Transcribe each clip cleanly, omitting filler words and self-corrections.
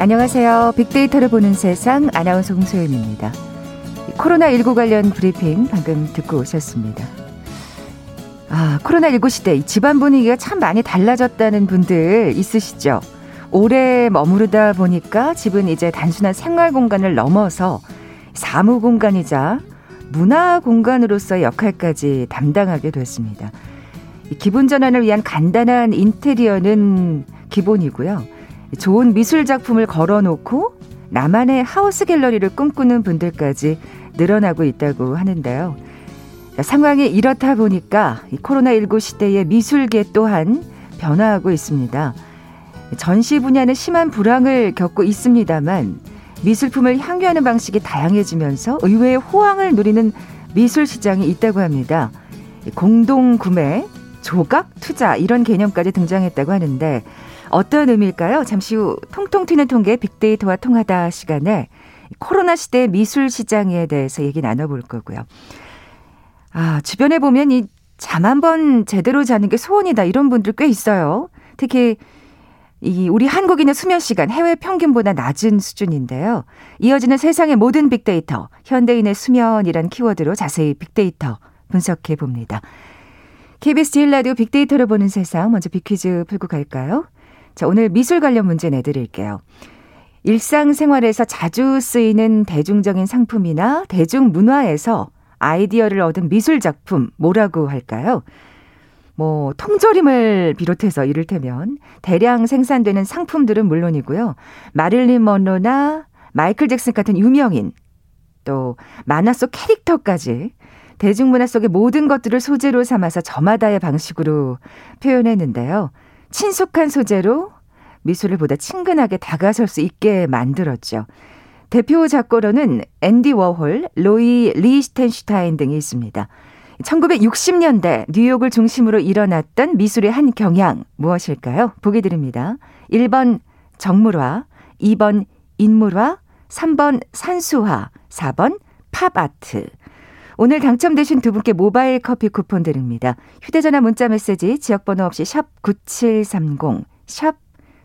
안녕하세요. 빅데이터를 보는 세상 아나운서 홍소연입니다. 코로나19 관련 브리핑 방금 듣고 오셨습니다. 코로나19 시대 집안 분위기가 참 많이 달라졌다는 분들 있으시죠? 오래 머무르다 보니까 집은 이제 단순한 생활 공간을 넘어서 사무 공간이자 문화 공간으로서의 역할까지 담당하게 됐습니다. 기분 전환을 위한 간단한 인테리어는 기본이고요. 좋은 미술 작품을 걸어놓고 나만의 하우스 갤러리를 꿈꾸는 분들까지 늘어나고 있다고 하는데요. 상황이 이렇다 보니까 코로나19 시대의 미술계 또한 변화하고 있습니다. 전시 분야는 심한 불황을 겪고 있습니다만 미술품을 향유하는 방식이 다양해지면서 의외의 호황을 누리는 미술 시장이 있다고 합니다. 공동 구매, 조각, 투자 이런 개념까지 등장했다고 하는데 어떤 의미일까요? 잠시 후 통통 튀는 통계 빅데이터와 통하다 시간에 코로나 시대 미술 시장에 대해서 얘기 나눠볼 거고요. 주변에 보면 이 잠 한 번 제대로 자는 게 소원이다 이런 분들 꽤 있어요. 특히 이 우리 한국인의 수면 시간 해외 평균보다 낮은 수준인데요. 이어지는 세상의 모든 빅데이터, 현대인의 수면이란 키워드로 자세히 빅데이터 분석해 봅니다. KBS 제일 라디오 빅데이터를 보는 세상 먼저 빅퀴즈 풀고 갈까요? 자, 오늘 미술 관련 문제 내드릴게요. 일상생활에서 자주 쓰이는 대중적인 상품이나 대중문화에서 아이디어를 얻은 미술 작품 뭐라고 할까요? 통조림을 비롯해서 이를테면 대량 생산되는 상품들은 물론이고요. 마릴린 먼로나 마이클 잭슨 같은 유명인, 또 만화 속 캐릭터까지 대중문화 속의 모든 것들을 소재로 삼아서 저마다의 방식으로 표현했는데요. 친숙한 소재로 미술을 보다 친근하게 다가설 수 있게 만들었죠. 대표 작고로는 앤디 워홀, 로이 리히텐슈타인 등이 있습니다. 1960년대 뉴욕을 중심으로 일어났던 미술의 한 경향 무엇일까요? 보기 드립니다. 1번 정물화, 2번 인물화, 3번 산수화, 4번 팝아트. 오늘 당첨되신 두 분께 모바일 커피 쿠폰 드립니다. 휴대전화 문자 메시지 지역번호 없이 샵 9730, 샵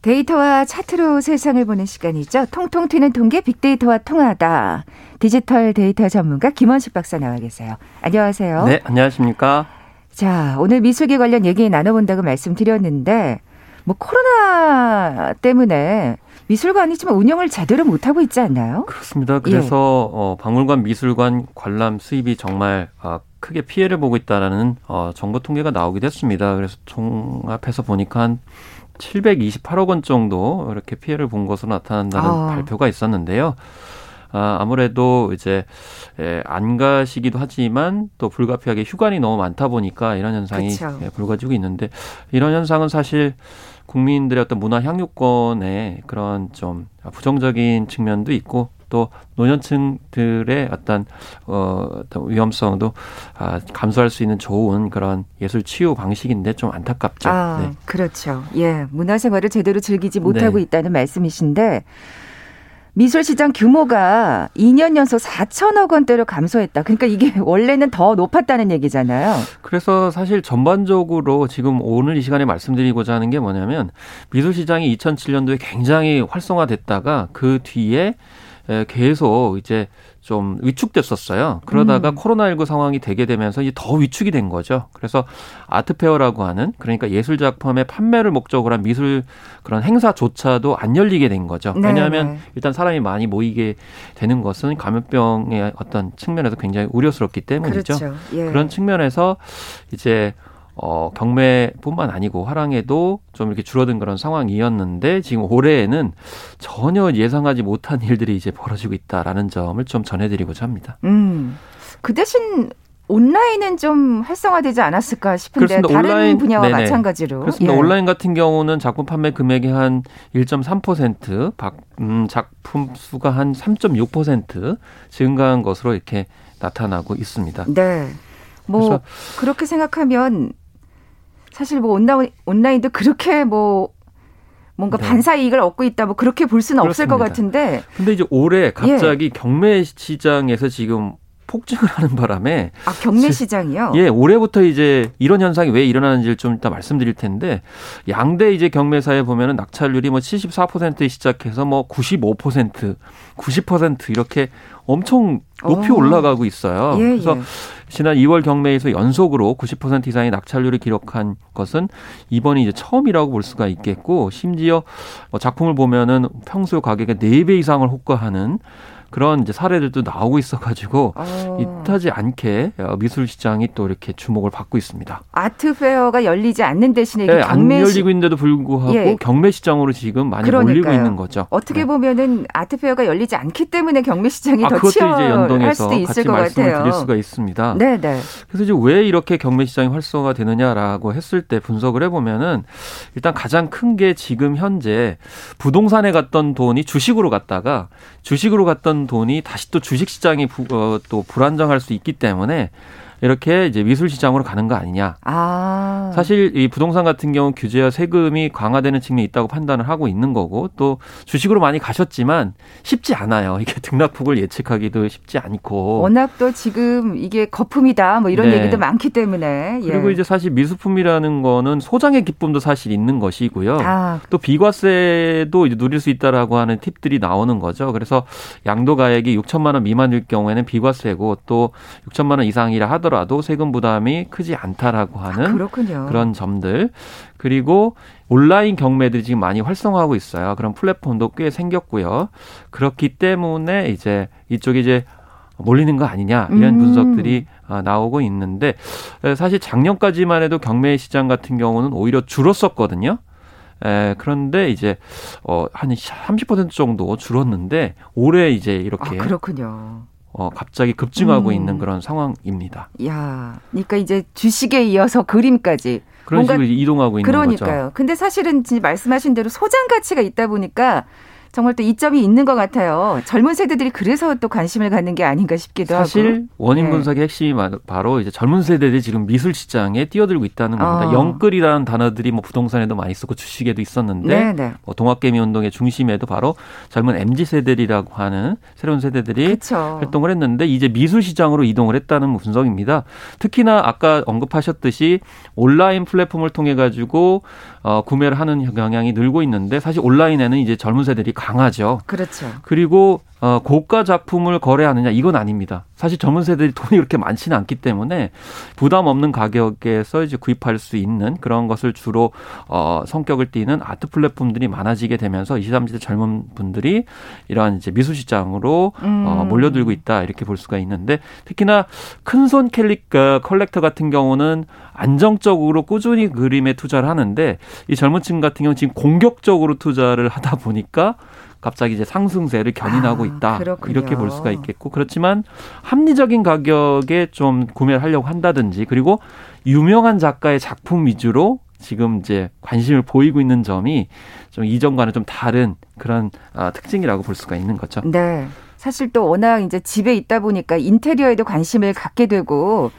데이터와 차트로 세상을 보는 시간이죠. 통통 튀는 통계 빅데이터와 통하다. 디지털 데이터 전문가 김원식 박사 나와 계세요. 안녕하세요. 네, 안녕하십니까. 자, 오늘 미술계 관련 얘기 나눠본다고 말씀드렸는데 코로나 때문에 미술관이지만 운영을 제대로 못하고 있지 않나요? 그렇습니다. 그래서 박물관, 미술관 관람 수입이 정말 크게 피해를 보고 있다는 정부 통계가 나오기도 했습니다. 그래서 종합해서 보니까 한 728억 원 정도 이렇게 피해를 본 것으로 나타난다는 발표가 있었는데요. 아무래도 이제 안 가시기도 하지만 또 불가피하게 휴관이 너무 많다 보니까 이런 현상이 불거지고 있는데 이런 현상은 사실 국민들의 어떤 문화 향유권의 그런 좀 부정적인 측면도 있고 또 노년층들의 어떤 위험성도 감수할 수 있는 좋은 그런 예술 치유 방식인데 좀 안타깝죠. 네. 그렇죠. 예, 문화생활을 제대로 즐기지 못하고 있다는 말씀이신데 미술 시장 규모가 2년 연속 4천억 원대로 감소했다. 그러니까 이게 원래는 더 높았다는 얘기잖아요. 그래서 사실 전반적으로 지금 오늘 이 시간에 말씀드리고자 하는 게 뭐냐면 미술 시장이 2007년도에 굉장히 활성화됐다가 그 뒤에 계속 이제 좀 위축됐었어요. 그러다가 코로나19 상황이 되게 되면서 이제 더 위축이 된 거죠. 그래서 아트페어라고 하는 그러니까 예술 작품의 판매를 목적으로 한 미술 그런 행사조차도 안 열리게 된 거죠. 왜냐하면 일단 사람이 많이 모이게 되는 것은 감염병의 어떤 측면에서 굉장히 우려스럽기 때문이죠. 그렇죠. 예. 그런 측면에서 이제 경매뿐만 아니고 화랑에도 좀 이렇게 줄어든 그런 상황이었는데 지금 올해에는 전혀 예상하지 못한 일들이 이제 벌어지고 있다라는 점을 좀 전해드리고자 합니다. 그 대신 온라인은 좀 활성화되지 않았을까 싶은데 그렇습니다. 다른 온라인, 분야와 네네. 마찬가지로. 그렇습니다. 예. 온라인 같은 경우는 작품 판매 금액의 한 1.3%, 작품 수가 한 3.6% 증가한 것으로 이렇게 나타나고 있습니다. 네. 뭐 그렇게 생각하면 사실 뭐 온라인도 그렇게 뭐 뭔가 네. 반사 이익을 얻고 있다 뭐 그렇게 볼 수는 그렇습니다. 없을 것 같은데. 근데 이제 올해 갑자기 예. 경매 시장에서 지금 폭증을 하는 바람에 경매 시장이요? 예, 올해부터 이제 이런 현상이 왜 일어나는지를 좀 이따 말씀드릴 텐데 양대 이제 경매사에 보면은 낙찰률이 뭐 74%에 시작해서 뭐 95%, 90% 이렇게 엄청 높이 올라가고 있어요. 예, 그래서 예. 지난 2월 경매에서 연속으로 90% 이상의 낙찰률을 기록한 것은 이번이 이제 처음이라고 볼 수가 있겠고 심지어 작품을 보면은 평소 가격의 4배 이상을 호가하는 그런 이제 사례들도 나오고 있어가지고 이타지 않게 미술 시장이 또 이렇게 주목을 받고 있습니다. 아트페어가 열리지 않는 대신에 네, 안 열리고 있는데도 불구하고 예. 경매 시장으로 지금 많이 몰리고 있는 거죠. 어떻게 보면은 아트페어가 열리지 않기 때문에 경매 시장이 더 치열할 수도 있을 것 같아요. 그것도 이제 연동해서 같이 말씀을 드릴 수가 있습니다. 네, 네. 그래서 이제 왜 이렇게 경매 시장이 활성화되느냐라고 했을 때 분석을 해보면은 일단 가장 큰 게 지금 현재 부동산에 갔던 돈이 주식으로 갔다가 주식으로 갔던 돈이 다시 또 주식시장이 또 불안정할 수 있기 때문에 이렇게 이제 미술시장으로 가는 거 아니냐. 사실 이 부동산 같은 경우 규제와 세금이 강화되는 측면이 있다고 판단을 하고 있는 거고 또 주식으로 많이 가셨지만 쉽지 않아요. 이게 등락폭을 예측하기도 쉽지 않고. 워낙 또 지금 이게 거품이다 뭐 이런 네. 얘기도 많기 때문에. 예. 그리고 이제 사실 미술품이라는 거는 소장의 기쁨도 사실 있는 것이고요. 또 비과세도 누릴 수 있다라고 하는 팁들이 나오는 거죠. 그래서 양도 가액이 6천만 원 미만일 경우에는 비과세고 또 6천만 원 이상이라 하더라도 세금 부담이 크지 않다라고 하는 그런 점들. 그리고 온라인 경매들이 지금 많이 활성화하고 있어요. 그런 플랫폼도 꽤 생겼고요. 그렇기 때문에 이제 이쪽이 이제 몰리는 거 아니냐 이런 분석들이 나오고 있는데 사실 작년까지만 해도 경매 시장 같은 경우는 오히려 줄었었거든요. 그런데 이제 한 30% 정도 줄었는데 올해 이제 이렇게 그렇군요. 갑자기 급증하고 있는 그런 상황입니다. 야, 그러니까 이제 주식에 이어서 그림까지 그런 식으로 이동하고 있는 거죠. 그러니까요. 근데 사실은 지금 말씀하신 대로 소장 가치가 있다 보니까 정말 또 이점이 있는 것 같아요. 젊은 세대들이 그래서 또 관심을 갖는 게 아닌가 싶기도 사실 하고. 사실 원인 분석의 핵심이 바로 이제 젊은 세대들이 지금 미술 시장에 뛰어들고 있다는 겁니다. 영끌이라는 단어들이 뭐 부동산에도 많이 있었고 주식에도 있었는데 뭐 동학개미 운동의 중심에도 바로 젊은 MZ 세대들이라고 하는 새로운 세대들이 그쵸. 활동을 했는데 이제 미술 시장으로 이동을 했다는 분석입니다. 특히나 아까 언급하셨듯이 온라인 플랫폼을 통해 가지고 구매를 하는 경향이 늘고 있는데 사실 온라인에는 이제 젊은 세대들이 강하죠. 그렇죠. 그리고 고가 작품을 거래하느냐 이건 아닙니다. 사실 젊은 세대들이 돈이 그렇게 많지는 않기 때문에 부담 없는 가격에서 이제 구입할 수 있는 그런 것을 주로 성격을 띠는 아트 플랫폼들이 많아지게 되면서 20, 30대 젊은 분들이 이런 이제 미술 시장으로 몰려들고 있다 이렇게 볼 수가 있는데 특히나 큰손 컬렉터 같은 경우는 안정적으로 꾸준히 그림에 투자를 하는데 이 젊은 층 같은 경우는 지금 공격적으로 투자를 하다 보니까 갑자기 이제 상승세를 견인하고 있다. 그렇군요. 이렇게 볼 수가 있겠고 그렇지만 합리적인 가격에 좀 구매를 하려고 한다든지 그리고 유명한 작가의 작품 위주로 지금 이제 관심을 보이고 있는 점이 좀 이전과는 좀 다른 그런 특징이라고 볼 수가 있는 거죠. 네. 사실 또 워낙 이제 집에 있다 보니까 인테리어에도 관심을 갖게 되고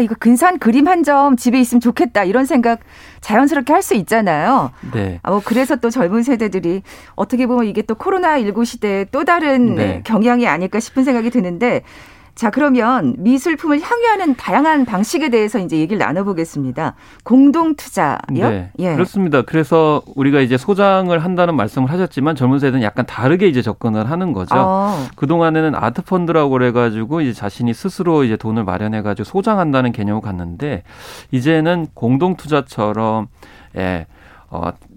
이거 근사한 그림 한 점 집에 있으면 좋겠다 이런 생각 자연스럽게 할 수 있잖아요. 네. 그래서 또 젊은 세대들이 어떻게 보면 이게 또 코로나19 시대의 또 다른 네. 경향이 아닐까 싶은 생각이 드는데 자 그러면 미술품을 향유하는 다양한 방식에 대해서 이제 얘기를 나눠보겠습니다. 공동투자요? 네, 예. 그렇습니다. 그래서 우리가 이제 소장을 한다는 말씀을 하셨지만 젊은 세대는 약간 다르게 이제 접근을 하는 거죠. 그 동안에는 아트펀드라고 그래가지고 이제 자신이 스스로 이제 돈을 마련해가지고 소장한다는 개념을 갖는데 이제는 공동투자처럼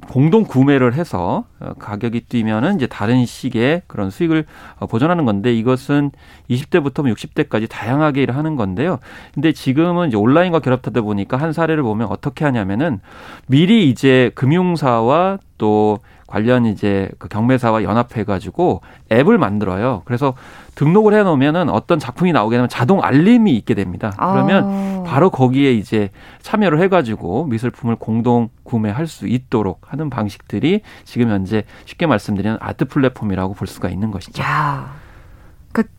공동 구매를 해서 가격이 뛰면은 이제 다른 식의 그런 수익을 보전하는 건데, 이것은 20대부터 60대까지 다양하게 일을 하는 건데요. 근데 지금은 이제 온라인과 결합하다 보니까 한 사례를 보면 어떻게 하냐면은 미리 이제 금융사와 또 관련 이제 그 경매사와 연합해가지고 앱을 만들어요. 그래서 등록을 해놓으면은 어떤 작품이 나오게 되면 자동 알림이 있게 됩니다. 그러면 바로 거기에 이제 참여를 해가지고 미술품을 공동 구매할 수 있도록 하는 방식들이 지금 현재 쉽게 말씀드리는 아트 플랫폼이라고 볼 수가 있는 것이죠. 야, 그러니까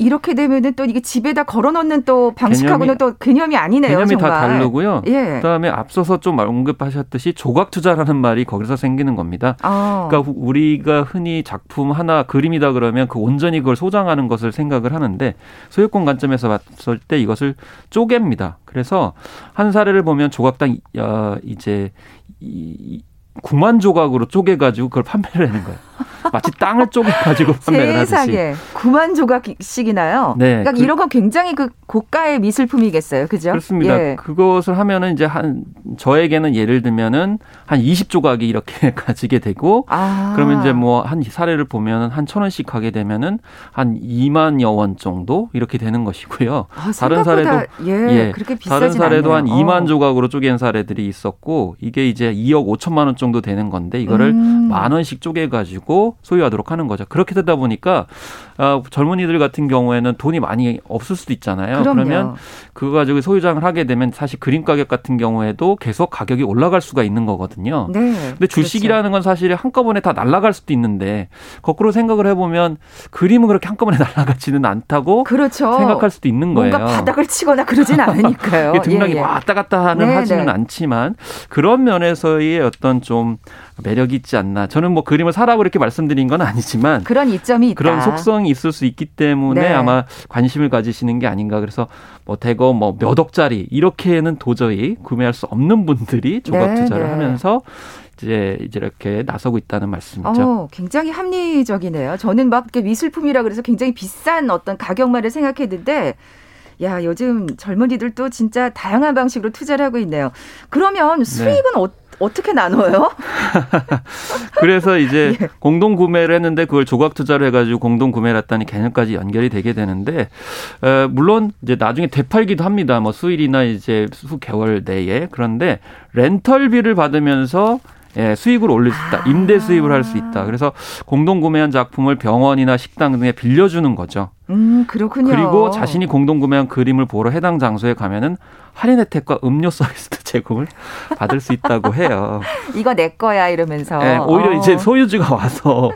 이렇게 되면은 또 이게 집에다 걸어놓는 또 방식하고는 또 개념이 아니네요. 개념이 정말. 다 다르고요. 예. 그다음에 앞서서 좀 언급하셨듯이 조각 투자라는 말이 거기서 생기는 겁니다. 그러니까 우리가 흔히 작품 하나 그림이다 그러면 그 온전히 그걸 소장하는 것을 생각을 하는데, 소유권 관점에서 봤을 때 이것을 쪼갭니다. 그래서 한 사례를 보면 조각당 이제 9만 조각으로 쪼개가지고 그걸 판매를 하는 거예요. 마치 땅을 쪼개가지고 판매를 하듯이. 세상에 9만 조각씩이나요? 네. 그러니까 이런 건 굉장히 그 고가의 미술품이겠어요. 그죠? 그렇습니다. 예. 그것을 하면은 이제 저에게는 예를 들면은 한 20조각이 이렇게 가지게 되고, 그러면 이제 뭐 한 사례를 보면은 한 1,000원씩 하게 되면은 한 2만여 원 정도 이렇게 되는 것이고요. 다른 사례도, 예, 그렇게 비싸진 다른 사례도 않네요. 한 2만 조각으로 쪼갠 사례들이 있었고, 이게 이제 2억 5천만 원 정도 되는 건데, 이거를 만 원씩 쪼개가지고 소유하도록 하는 거죠. 그렇게 되다 보니까 젊은이들 같은 경우에는 돈이 많이 없을 수도 있잖아요. 그럼요. 그러면 그거 가지고 소유장을 하게 되면 사실 그림 가격 같은 경우에도 계속 가격이 올라갈 수가 있는 거거든요. 네, 근데 주식이라는 그렇죠. 건 사실 한꺼번에 다 날아갈 수도 있는데, 거꾸로 생각을 해보면 그림은 그렇게 한꺼번에 날아가지는 않다고 그렇죠. 생각할 수도 있는 거예요. 뭔가 바닥을 치거나 그러진 않으니까요. 등락이 왔다 갔다 하는 하지는 않지만 그런 면에서의 어떤 좀 매력이 있지 않나. 저는 뭐 그림을 사라고 이렇게 말씀드린 건 아니지만 그런 이점이 있다. 그런 속성이 있을 수 있기 때문에 네. 아마 관심을 가지시는 게 아닌가. 그래서 뭐 대거 뭐 몇 억짜리 이렇게는 도저히 구매할 수 없는 분들이 조각 투자를 하면서 이제 이렇게 나서고 있다는 말씀이죠. 굉장히 합리적이네요. 저는 막 미술품이라 그래서 굉장히 비싼 어떤 가격만을 생각했는데, 야, 요즘 젊은이들도 진짜 다양한 방식으로 투자를 하고 있네요. 그러면 수익은 어떻게 나눠요? 그래서 이제 예. 공동 구매를 했는데 그걸 조각 투자를 해가지고 공동 구매를 했다니 개념까지 연결이 되게 되는데, 물론 이제 나중에 되팔기도 합니다. 뭐 수일이나 이제 수 개월 내에. 그런데 렌털비를 받으면서 수익을 올릴 수 있다. 임대 수입을 할 수 있다. 그래서 공동 구매한 작품을 병원이나 식당 등에 빌려주는 거죠. 그렇군요. 그리고 자신이 공동 구매한 그림을 보러 해당 장소에 가면은 할인 혜택과 음료 서비스도 제공을 받을 수 있다고 해요. 이거 내 거야 이러면서. 네, 오히려 이제 소유주가 와서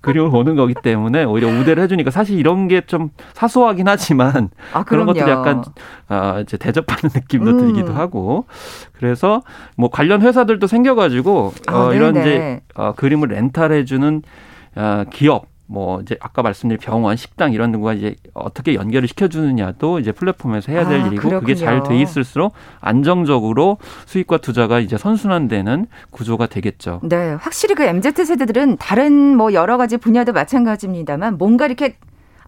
그림을 보는 거기 때문에 오히려 우대를 해주니까, 사실 이런 게 좀 사소하긴 하지만 그런 것들이 약간 이제 대접받는 느낌도 들기도 하고, 그래서 뭐 관련 회사들도 생겨가지고 이런 이제 그림을 렌탈해주는 기업. 뭐 이제 아까 말씀드린 병원, 식당 이런 데가 이제 어떻게 연결을 시켜주느냐도 이제 플랫폼에서 해야 될 일이고, 그렇군요. 그게 잘 돼 있을수록 안정적으로 수익과 투자가 이제 선순환되는 구조가 되겠죠. 네, 확실히 그 MZ 세대들은 다른 뭐 여러 가지 분야도 마찬가지입니다만 뭔가 이렇게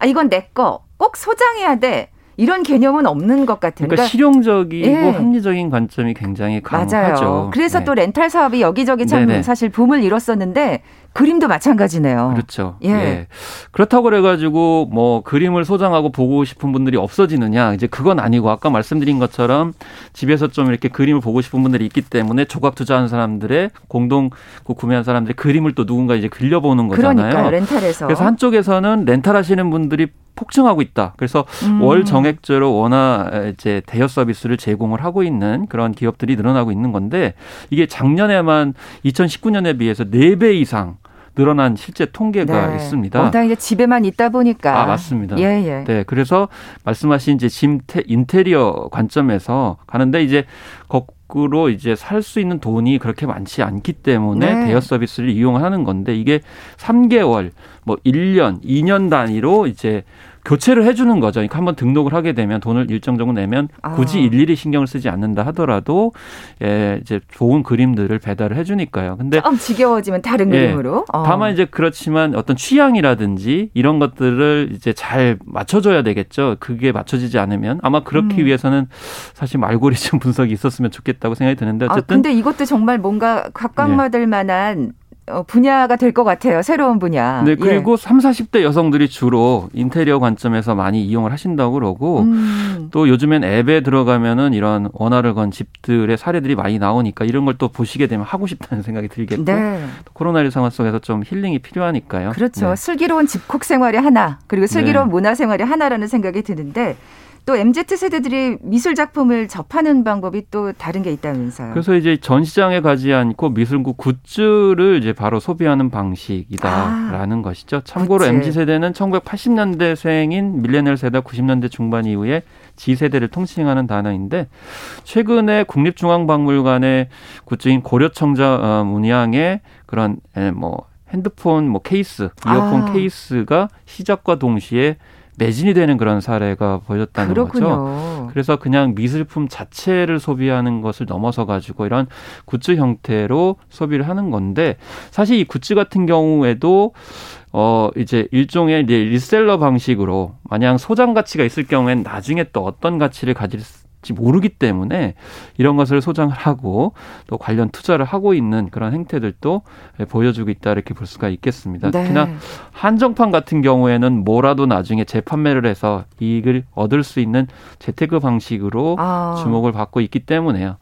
이건 내 거 꼭 소장해야 돼. 이런 개념은 없는 것 같은데. 그러니까 실용적이고 합리적인 관점이 굉장히 강하죠. 맞아요. 그래서 또 렌탈 사업이 여기저기 참 사실 붐을 이뤘었는데, 그림도 마찬가지네요. 그렇죠. 그렇다고 그래가지고 뭐 그림을 소장하고 보고 싶은 분들이 없어지느냐? 이제 그건 아니고, 아까 말씀드린 것처럼 집에서 좀 이렇게 그림을 보고 싶은 분들이 있기 때문에 조각 투자한 사람들의 공동 구매한 사람들의 그림을 또 누군가 이제 빌려보는 거잖아요. 그러니까 렌탈에서. 그래서 한쪽에서는 렌탈하시는 분들이 폭증하고 있다. 그래서 월 정액제로 원화 이제 대여 서비스를 제공을 하고 있는 그런 기업들이 늘어나고 있는 건데, 이게 작년에만 2019년에 비해서 4배 이상 늘어난 실제 통계가 있습니다. 워낙 이제 집에만 있다 보니까. 맞습니다. 네, 그래서 말씀하신 이제 짐 인테리어 관점에서 가는데, 이제 거꾸로 이제 살 수 있는 돈이 그렇게 많지 않기 때문에 대여 서비스를 이용하는 건데, 이게 3개월, 뭐 1년, 2년 단위로 이제 교체를 해주는 거죠. 그러니까 한번 등록을 하게 되면 돈을 일정 정도 내면 굳이 일일이 신경을 쓰지 않는다 하더라도 이제 좋은 그림들을 배달을 해주니까요. 근데 조금 지겨워지면 다른 그림으로. 다만 이제 그렇지만 어떤 취향이라든지 이런 것들을 이제 잘 맞춰줘야 되겠죠. 그게 맞춰지지 않으면 아마 그렇기 위해서는 사실 알고리즘 분석이 있었으면 좋겠다. 있다고 생각이 드는데 어쨌든. 아, 근데 이것도 정말 뭔가 각광받을 예. 만한 분야가 될 것 같아요. 새로운 분야. 네, 그리고 예. 30, 40대 여성들이 주로 인테리어 관점에서 많이 이용을 하신다고 그러고 또 요즘엔 앱에 들어가면은 이런 원화를 건 집들의 사례들이 많이 나오니까 이런 걸 또 보시게 되면 하고 싶다는 생각이 들겠고 네. 코로나19 상황 속에서 좀 힐링이 필요하니까요. 그렇죠. 네. 슬기로운 집콕 생활이 하나 그리고 슬기로운 네. 문화 생활이 하나라는 생각이 드는데 또 MZ세대들이 미술 작품을 접하는 방법이 또 다른 게 있다면서요. 그래서 이제 전시장에 가지 않고 미술구 굿즈를 이제 바로 소비하는 방식이다라는 것이죠. 참고로 MZ세대는 1980년대생인 밀레니얼 세대 90년대 중반 이후에 G세대를 통칭하는 단어인데 최근에 국립중앙박물관의 굿즈인 고려청자 문양의 그런 핸드폰 케이스, 이어폰 케이스가 시작과 동시에 매진이 되는 그런 사례가 벌어졌다는 그렇군요. 거죠. 그래서 그냥 미술품 자체를 소비하는 것을 넘어서 가지고 이런 굿즈 형태로 소비를 하는 건데 사실 이 굿즈 같은 경우에도 이제 일종의 이제 리셀러 방식으로 마냥 소장 가치가 있을 경우엔 나중에 또 어떤 가치를 가질지 모르기 때문에 이런 것을 소장을 하고 또 관련 투자를 하고 있는 그런 행태들도 보여주고 있다 이렇게 볼 수가 있겠습니다. 네. 특히나 한정판 같은 경우에는 뭐라도 나중에 재판매를 해서 이익을 얻을 수 있는 재테크 방식으로 주목을 받고 있기 때문에요.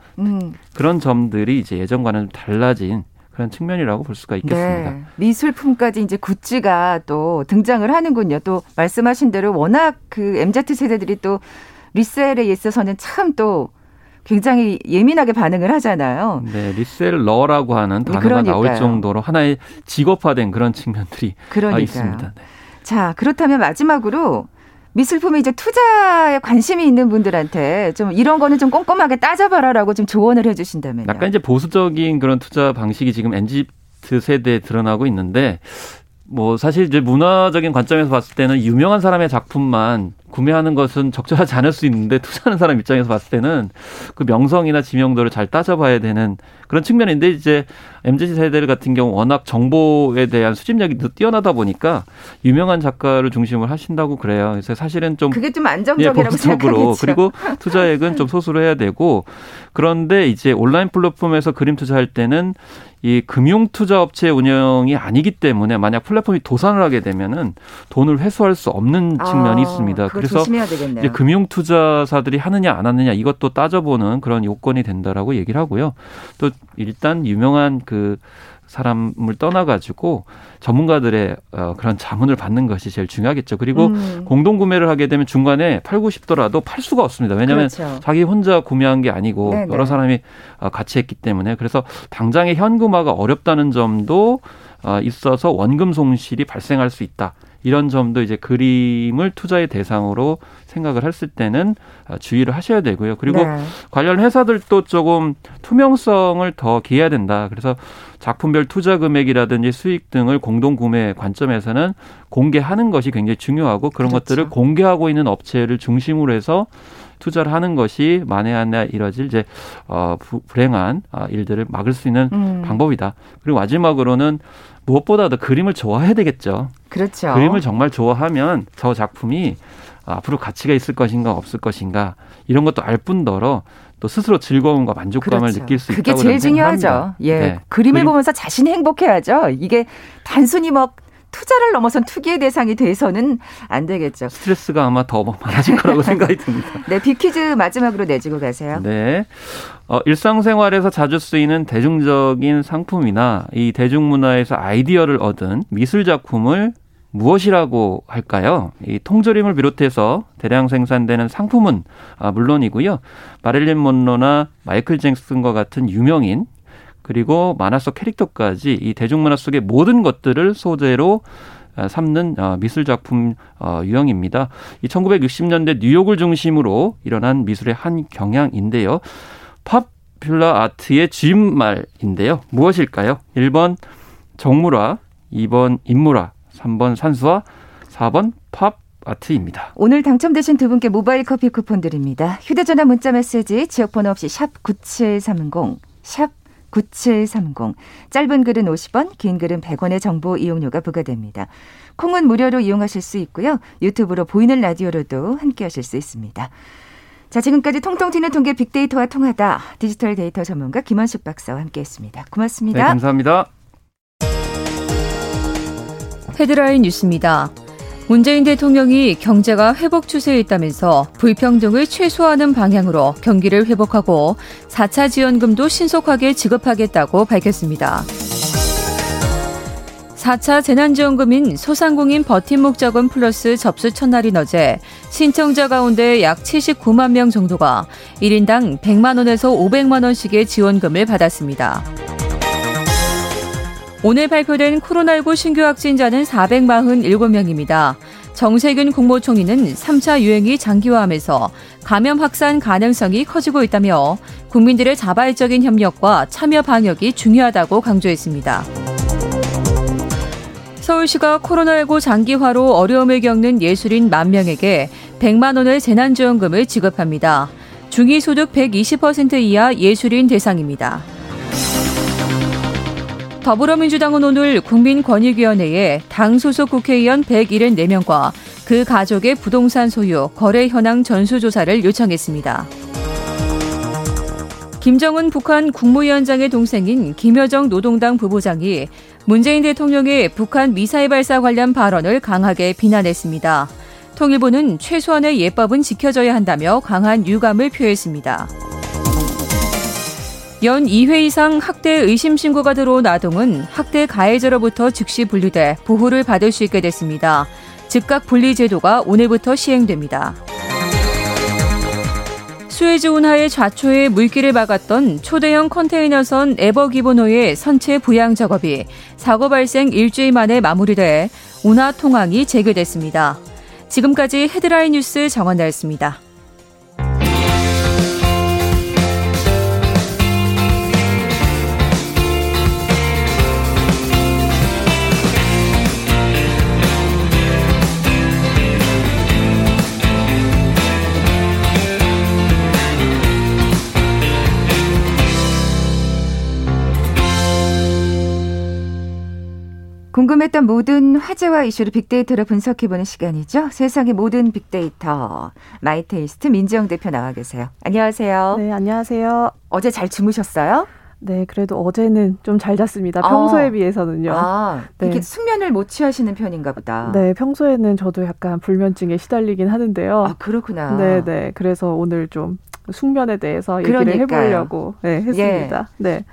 그런 점들이 이제 예전과는 달라진 그런 측면이라고 볼 수가 있겠습니다. 네. 미술품까지 이제 굿즈가 또 등장을 하는군요. 또 말씀하신 대로 워낙 그 MZ세대들이 또 리셀에 있어서는 참 또 굉장히 예민하게 반응을 하잖아요. 네, 리셀러라고 하는 단어가 그러니까요. 나올 정도로 하나의 직업화된 그런 측면들이 있습니다. 네. 자, 그렇다면 마지막으로 미술품에 이제 투자에 관심이 있는 분들한테 좀 이런 거는 좀 꼼꼼하게 따져봐라라고 좀 조언을 해주신다면요. 약간 이제 보수적인 그런 투자 방식이 지금 MZ 세대에 드러나고 있는데. 사실 이제 문화적인 관점에서 봤을 때는 유명한 사람의 작품만 구매하는 것은 적절하지 않을 수 있는데 투자하는 사람 입장에서 봤을 때는 그 명성이나 지명도를 잘 따져봐야 되는 그런 측면인데 이제 MZ 세대들 같은 경우 워낙 정보에 대한 수집력이 뛰어나다 보니까 유명한 작가를 중심으로 하신다고 그래요. 그래서 사실은 좀 그게 좀 안정적이라고 생각하겠죠. 그리고 투자액은 좀 소수로 해야 되고 그런데 이제 온라인 플랫폼에서 그림 투자할 때는 이 금융투자업체 운영이 아니기 때문에 만약 플랫폼이 도산을 하게 되면은 돈을 회수할 수 없는 측면이 있습니다. 그래서 조심해야 되겠네요. 이제 금융투자사들이 하느냐 안 하느냐 이것도 따져보는 그런 요건이 된다라고 얘기를 하고요. 또 일단 유명한 그 사람을 떠나가지고 전문가들의 그런 자문을 받는 것이 제일 중요하겠죠. 그리고 공동구매를 하게 되면 중간에 팔고 싶더라도 팔 수가 없습니다. 왜냐하면 그렇죠. 자기 혼자 구매한 게 아니고 네네. 여러 사람이 같이 했기 때문에 그래서 당장의 현금화가 어렵다는 점도 있어서 원금 손실이 발생할 수 있다. 이런 점도 이제 그림을 투자의 대상으로 생각을 했을 때는 주의를 하셔야 되고요. 그리고 네. 관련 회사들도 조금 투명성을 더 기해야 된다. 그래서 작품별 투자 금액이라든지 수익 등을 공동구매 관점에서는 공개하는 것이 굉장히 중요하고 그런 그렇죠. 것들을 공개하고 있는 업체를 중심으로 해서 투자를 하는 것이 만에 하나 이뤄질 이제 불행한 일들을 막을 수 있는 방법이다. 그리고 마지막으로는 무엇보다도 그림을 좋아해야 되겠죠. 그렇죠. 그림을 정말 좋아하면 저 작품이 앞으로 가치가 있을 것인가 없을 것인가 이런 것도 알 뿐더러 또 스스로 즐거움과 만족감을 그렇죠. 느낄 수 있다고 생각합니다. 그게 제일 중요하죠. 예, 네. 그림을 보면서 자신이 행복해야죠. 이게 단순히 막 투자를 넘어선 투기의 대상이 돼서는 안 되겠죠. 스트레스가 아마 더 많아질 거라고 생각이 듭니다. 네, 빅퀴즈 마지막으로 내주고 가세요. 네, 일상생활에서 자주 쓰이는 대중적인 상품이나 이 대중문화에서 아이디어를 얻은 미술 작품을 무엇이라고 할까요? 이 통조림을 비롯해서 대량 생산되는 상품은 물론이고요. 마릴린 먼로나 마이클 잭슨과 같은 유명인 그리고 만화 속 캐릭터까지 이 대중문화 속의 모든 것들을 소재로 삼는 미술 작품 유형입니다. 이 1960년대 뉴욕을 중심으로 일어난 미술의 한 경향인데요. 팝퓰라 아트의 줄임말인데요. 무엇일까요? 1번 정물화, 2번 인물화, 3번 산수화, 4번 팝 아트입니다. 오늘 당첨되신 두 분께 모바일 커피 쿠폰 드립니다. 휴대전화 문자 메시지 지역번호 없이 샵 9730, 샵 9730. 짧은 글은 50원, 긴 글은 100원의 정보 이용료가 부과됩니다. 콩은 무료로 이용하실 수 있고요. 유튜브로 보이는 라디오로도 함께하실 수 있습니다. 자, 지금까지 통통 튀는 통계 빅데이터와 통하다. 디지털 데이터 전문가 김원식 박사와 함께했습니다. 고맙습니다. 네, 감사합니다. 헤드라인 뉴스입니다. 문재인 대통령이 경제가 회복 추세에 있다면서 불평등을 최소화하는 방향으로 경기를 회복하고 4차 지원금도 신속하게 지급하겠다고 밝혔습니다. 4차 재난지원금인 소상공인 버팀목 자금 플러스 접수 첫날인 어제 신청자 가운데 약 79만 명 정도가 1인당 100만 원에서 500만 원씩의 지원금을 받았습니다. 오늘 발표된 코로나19 신규 확진자는 447명입니다. 정세균 국무총리는 3차 유행이 장기화하면서 감염 확산 가능성이 커지고 있다며 국민들의 자발적인 협력과 참여 방역이 중요하다고 강조했습니다. 서울시가 코로나19 장기화로 어려움을 겪는 예술인 1만 명에게 100만 원의 재난지원금을 지급합니다. 중위소득 120% 이하 예술인 대상입니다. 더불어민주당은 오늘 국민권익위원회에 당 소속 국회의원 174명과 그 가족의 부동산 소유, 거래 현황 전수조사를 요청했습니다. 김정은 북한 국무위원장의 동생인 김여정 노동당 부부장이 문재인 대통령의 북한 미사일 발사 관련 발언을 강하게 비난했습니다. 통일부는 최소한의 예법은 지켜져야 한다며 강한 유감을 표했습니다. 연 2회 이상 학대 의심 신고가 들어온 아동은 학대 가해자로부터 즉시 분리돼 보호를 받을 수 있게 됐습니다. 즉각 분리 제도가 오늘부터 시행됩니다. 수에즈 운하의 좌초에 물길을 막았던 초대형 컨테이너선 에버기보노의 선체 부양 작업이 사고 발생 일주일 만에 마무리돼 운하 통항이 재개됐습니다. 지금까지 헤드라인 뉴스 정원나였습니다. 궁금했던 모든 화제와 이슈를 빅데이터로 분석해보는 시간이죠. 세상의 모든 빅데이터. 마이테이스트 민지영 대표 나와 계세요. 안녕하세요. 네, 안녕하세요. 어제 잘 주무셨어요? 네, 그래도 어제는 좀 잘 잤습니다. 평소에 비해서는요. 네. 이렇게 숙면을 못 취하시는 편인가 보다. 네, 평소에는 저도 약간 불면증에 시달리긴 하는데요. 아, 그렇구나. 네. 그래서 오늘 좀 숙면에 대해서 얘기를 해보려고 했습니다. 예. 네.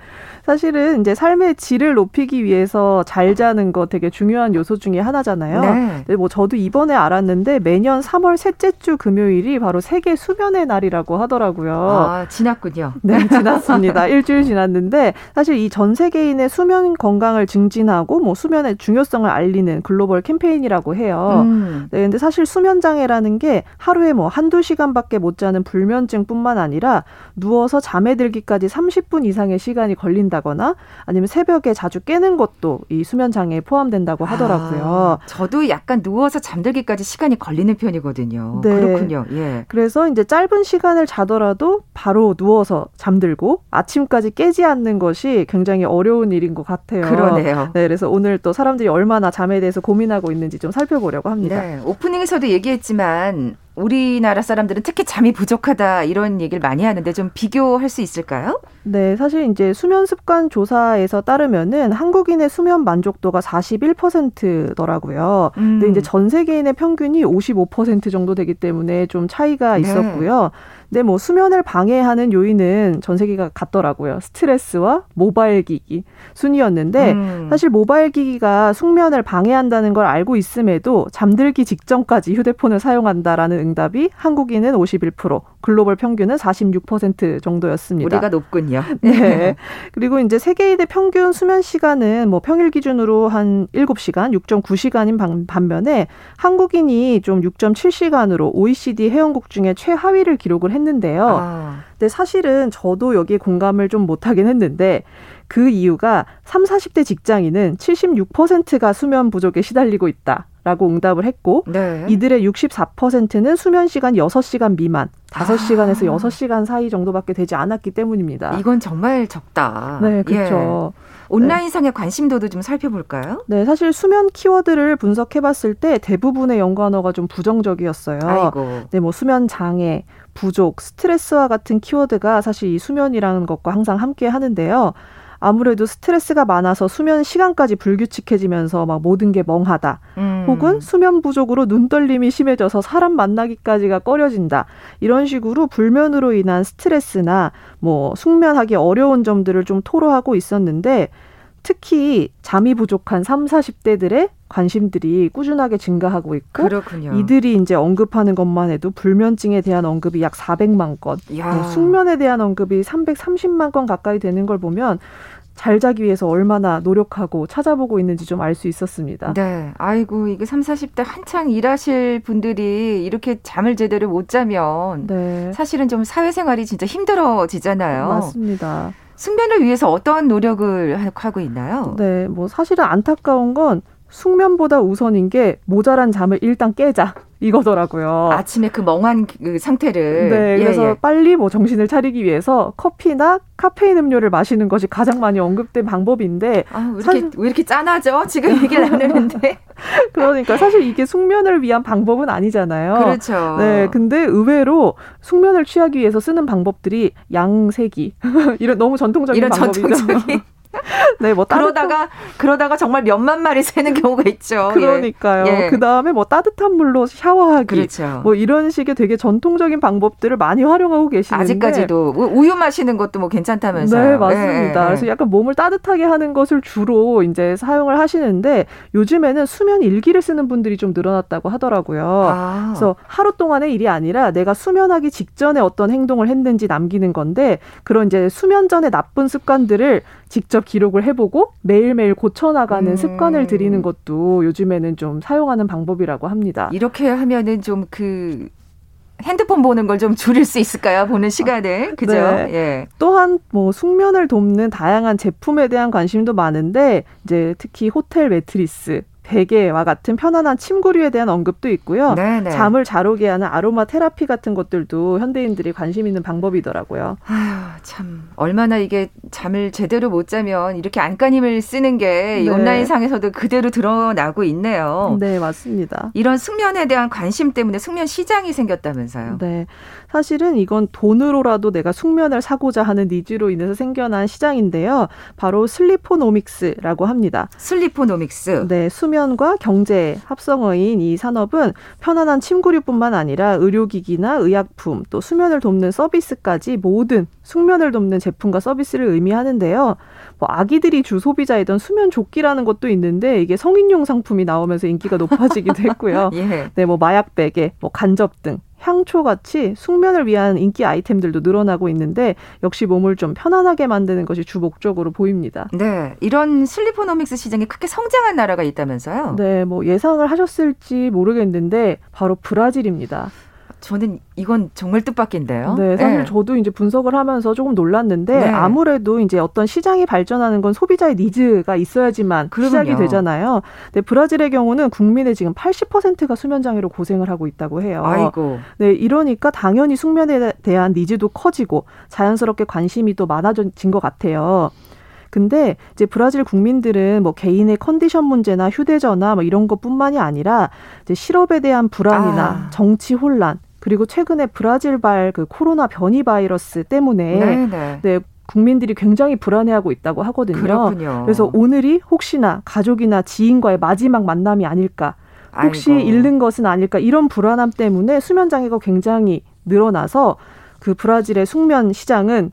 사실은 이제 삶의 질을 높이기 위해서 잘 자는 거 되게 중요한 요소 중에 하나잖아요. 네. 네, 뭐 저도 이번에 알았는데 매년 3월 셋째 주 금요일이 바로 세계 수면의 날이라고 하더라고요. 아, 지났군요. 네, 지났습니다. 일주일 지났는데 사실 이 전 세계인의 수면 건강을 증진하고 뭐 수면의 중요성을 알리는 글로벌 캠페인이라고 해요. 네, 근데 사실 수면 장애라는 게 하루에 뭐 한두 시간밖에 못 자는 불면증뿐만 아니라 누워서 잠에 들기까지 30분 이상의 시간이 걸린다. 거나 아니면 새벽에 자주 깨는 것도 이 수면 장애에 포함된다고 하더라고요. 저도 약간 누워서 잠들기까지 시간이 걸리는 편이거든요. 네. 그렇군요. 예. 그래서 이제 짧은 시간을 자더라도 바로 누워서 잠들고 아침까지 깨지 않는 것이 굉장히 어려운 일인 것 같아요. 그러네요. 네, 그래서 오늘 또 사람들이 얼마나 잠에 대해서 고민하고 있는지 좀 살펴보려고 합니다. 네, 오프닝에서도 얘기했지만 우리나라 사람들은 특히 잠이 부족하다 이런 얘기를 많이 하는데 좀 비교할 수 있을까요? 네, 사실 이제 수면 습관 조사에서 따르면은 한국인의 수면 만족도가 41%더라고요. 근데 이제 전 세계인의 평균이 55% 정도 되기 때문에 좀 차이가 있었고요. 근데 뭐 수면을 방해하는 요인은 전 세계가 같더라고요. 스트레스와 모바일 기기 순이었는데 사실 모바일 기기가 숙면을 방해한다는 걸 알고 있음에도 잠들기 직전까지 휴대폰을 사용한다라는 응답이 한국인은 51%, 글로벌 평균은 46% 정도였습니다. 우리가 높군요. 네. 그리고 이제 세계인의 평균 수면 시간은 뭐 평일 기준으로 한 7시간, 6.9시간인 반면에 한국인이 좀 6.7시간으로 OECD 회원국 중에 최하위를 기록을 했는데요. 근데 사실은 저도 여기에 공감을 좀 못하긴 했는데 그 이유가 30, 40대 직장인은 76%가 수면 부족에 시달리고 있다라고 응답을 했고 이들의 64%는 수면 시간 6시간 미만, 5시간에서 6시간 사이 정도밖에 되지 않았기 때문입니다. 이건 정말 적다. 네, 그렇죠. 예. 온라인상의 관심도도 좀 살펴볼까요? 네, 사실 수면 키워드를 분석해봤을 때 대부분의 연관어가 좀 부정적이었어요. 아이고. 네, 뭐 수면 장애, 부족, 스트레스와 같은 키워드가 사실 이 수면이라는 것과 항상 함께 하는데요. 아무래도 스트레스가 많아서 수면 시간까지 불규칙해지면서 막 모든 게 멍하다. 혹은 수면 부족으로 눈떨림이 심해져서 사람 만나기까지가 꺼려진다. 이런 식으로 불면으로 인한 스트레스나 뭐 숙면하기 어려운 점들을 좀 토로하고 있었는데 특히 잠이 부족한 30, 40대들의 관심들이 꾸준하게 증가하고 있고 그렇군요. 이들이 이제 언급하는 것만 해도 불면증에 대한 언급이 약 400만 건, 뭐 숙면에 대한 언급이 330만 건 가까이 되는 걸 보면 잘 자기 위해서 얼마나 노력하고 찾아보고 있는지 좀 알 수 있었습니다. 네. 아이고, 이게 30, 40대 한창 일하실 분들이 이렇게 잠을 제대로 못 자면 네. 사실은 좀 사회생활이 진짜 힘들어지잖아요. 맞습니다. 숙면을 위해서 어떤 노력을 하고 있나요? 네, 뭐 사실은 안타까운 건 숙면보다 우선인 게 모자란 잠을 일단 깨자 이거더라고요. 아침에 그 멍한 그 상태를. 네, 그래서 빨리 뭐 정신을 차리기 위해서 커피나 카페인 음료를 마시는 것이 가장 많이 언급된 방법인데. 아, 왜 이렇게 짠하죠? 지금 얘기를 나누는데. 그러니까 사실 이게 숙면을 위한 방법은 아니잖아요. 그렇죠. 네, 근데 의외로 숙면을 취하기 위해서 쓰는 방법들이 양세기 이런 너무 전통적인 이런 방법이죠. 전통적인. 네, 뭐 그러다가 정말 몇만 마리 새는 경우가 있죠. 그러니까요. 예. 그 다음에 뭐 따뜻한 물로 샤워하기, 그렇죠. 뭐 이런 식의 되게 전통적인 방법들을 많이 활용하고 계시는데 아직까지도 우유 마시는 것도 뭐 괜찮다면서요? 네, 맞습니다. 예. 그래서 약간 몸을 따뜻하게 하는 것을 주로 이제 사용을 하시는데 요즘에는 수면 일기를 쓰는 분들이 좀 늘어났다고 하더라고요. 아. 그래서 하루 동안의 일이 아니라 내가 수면하기 직전에 어떤 행동을 했는지 남기는 건데 그런 이제 수면 전의 나쁜 습관들을 직접 기록을 해보고 매일매일 고쳐나가는 습관을 들이는 것도 요즘에는 좀 사용하는 방법이라고 합니다. 이렇게 하면은 좀 그 핸드폰 보는 걸 좀 줄일 수 있을까요? 보는 시간을. 그죠? 네. 예. 또한 뭐 숙면을 돕는 다양한 제품에 대한 관심도 많은데 이제 특히 호텔 매트리스. 베개와 같은 편안한 침구류에 대한 언급도 있고요. 네네. 잠을 잘 오게 하는 아로마 테라피 같은 것들도 현대인들이 관심 있는 방법이더라고요. 아휴, 참 얼마나 이게 잠을 제대로 못 자면 이렇게 안간힘을 쓰는 게 네. 온라인상에서도 그대로 드러나고 있네요. 네, 맞습니다. 이런 숙면에 대한 관심 때문에 숙면 시장이 생겼다면서요. 네, 사실은 이건 돈으로라도 내가 숙면을 사고자 하는 니즈로 인해서 생겨난 시장인데요. 바로 슬리포노믹스라고 합니다. 슬리포노믹스. 네, 수면 과 경제 합성어인 이 산업은 편안한 침구류뿐만 아니라 의료기기나 의약품 또 수면을 돕는 서비스까지 모든 숙면을 돕는 제품과 서비스를 의미하는데요. 뭐 아기들이 주 소비자이던 수면 조끼라는 것도 있는데 이게 성인용 상품이 나오면서 인기가 높아지기도 했고요. 예. 네, 뭐 마약 베개, 뭐 간접 등 향초같이 숙면을 위한 인기 아이템들도 늘어나고 있는데 역시 몸을 좀 편안하게 만드는 것이 주 목적으로 보입니다. 네, 이런 슬리포노믹스 시장이 크게 성장한 나라가 있다면서요? 네, 뭐 예상을 하셨을지 모르겠는데 바로 브라질입니다. 저는 이건 정말 뜻밖인데요. 네, 사실 네. 저도 이제 분석을 하면서 조금 놀랐는데 네. 아무래도 이제 어떤 시장이 발전하는 건 소비자의 니즈가 있어야지만 그럼요. 시작이 되잖아요. 근데 브라질의 경우는 국민의 지금 80%가 수면 장애로 고생을 하고 있다고 해요. 아이고. 네, 이러니까 당연히 숙면에 대한 니즈도 커지고 자연스럽게 관심이 또 많아진 것 같아요. 근데 이제 브라질 국민들은 뭐 개인의 컨디션 문제나 휴대전화 뭐 이런 것뿐만이 아니라 이제 실업에 대한 불안이나 정치 혼란 그리고 최근에 브라질발 그 코로나 변이 바이러스 때문에 네, 국민들이 굉장히 불안해하고 있다고 하거든요. 그렇군요. 그래서 오늘이 혹시나 가족이나 지인과의 마지막 만남이 아닐까, 혹시 아이고. 잃는 것은 아닐까 이런 불안함 때문에 수면 장애가 굉장히 늘어나서 그 브라질의 숙면 시장은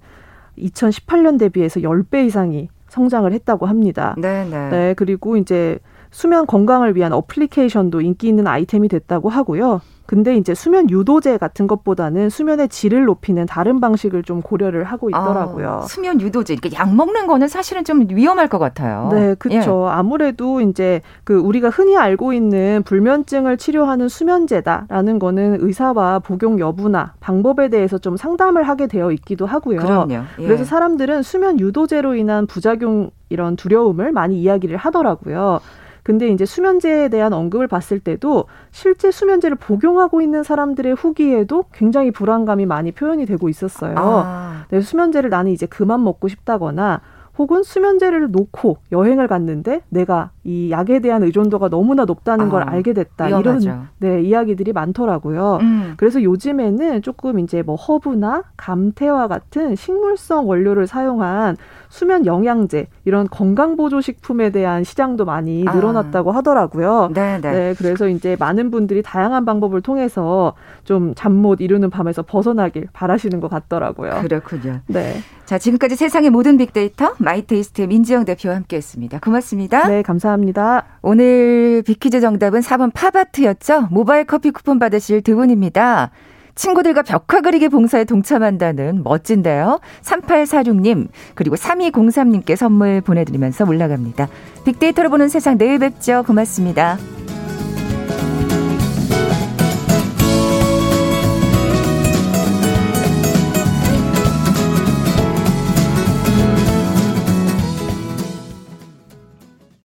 2018년 대비해서 10배 이상이 성장을 했다고 합니다. 네네. 네, 그리고 이제 수면 건강을 위한 어플리케이션도 인기 있는 아이템이 됐다고 하고요. 근데 이제 수면 유도제 같은 것보다는 수면의 질을 높이는 다른 방식을 좀 고려를 하고 있더라고요. 아, 수면 유도제. 그러니까 약 먹는 거는 사실은 좀 위험할 것 같아요. 네, 그렇죠. 예. 아무래도 이제 그 우리가 흔히 알고 있는 불면증을 치료하는 수면제다라는 거는 의사와 복용 여부나 방법에 대해서 좀 상담을 하게 되어 있기도 하고요. 그럼요. 예. 그래서 사람들은 수면 유도제로 인한 부작용 이런 두려움을 많이 이야기를 하더라고요. 근데 이제 수면제에 대한 언급을 봤을 때도 실제 수면제를 복용하고 있는 사람들의 후기에도 굉장히 불안감이 많이 표현이 되고 있었어요. 아. 수면제를 나는 이제 그만 먹고 싶다거나 혹은 수면제를 놓고 여행을 갔는데 내가 이 약에 대한 의존도가 너무나 높다는 걸 알게 됐다. 위험하죠. 이런 이야기들이 많더라고요. 그래서 요즘에는 조금 이제 뭐 허브나 감태와 같은 식물성 원료를 사용한 수면 영양제 이런 건강보조식품에 대한 시장도 많이 늘어났다고 하더라고요. 네, 그래서 이제 많은 분들이 다양한 방법을 통해서 좀 잠 못 이루는 밤에서 벗어나길 바라시는 것 같더라고요. 그렇군요. 네. 자, 지금까지 세상의 모든 빅데이터 마이테이스트 민지영 대표와 함께했습니다. 고맙습니다. 네, 감사합니다. 오늘 빅퀴즈 정답은 4번 팝아트였죠. 모바일 커피 쿠폰 받으실 두 분입니다. 친구들과 벽화 그리기 봉사에 동참한다는 멋진데요. 3846님 그리고 3203님께 선물 보내드리면서 올라갑니다. 빅데이터로 보는 세상 내일 뵙죠. 고맙습니다.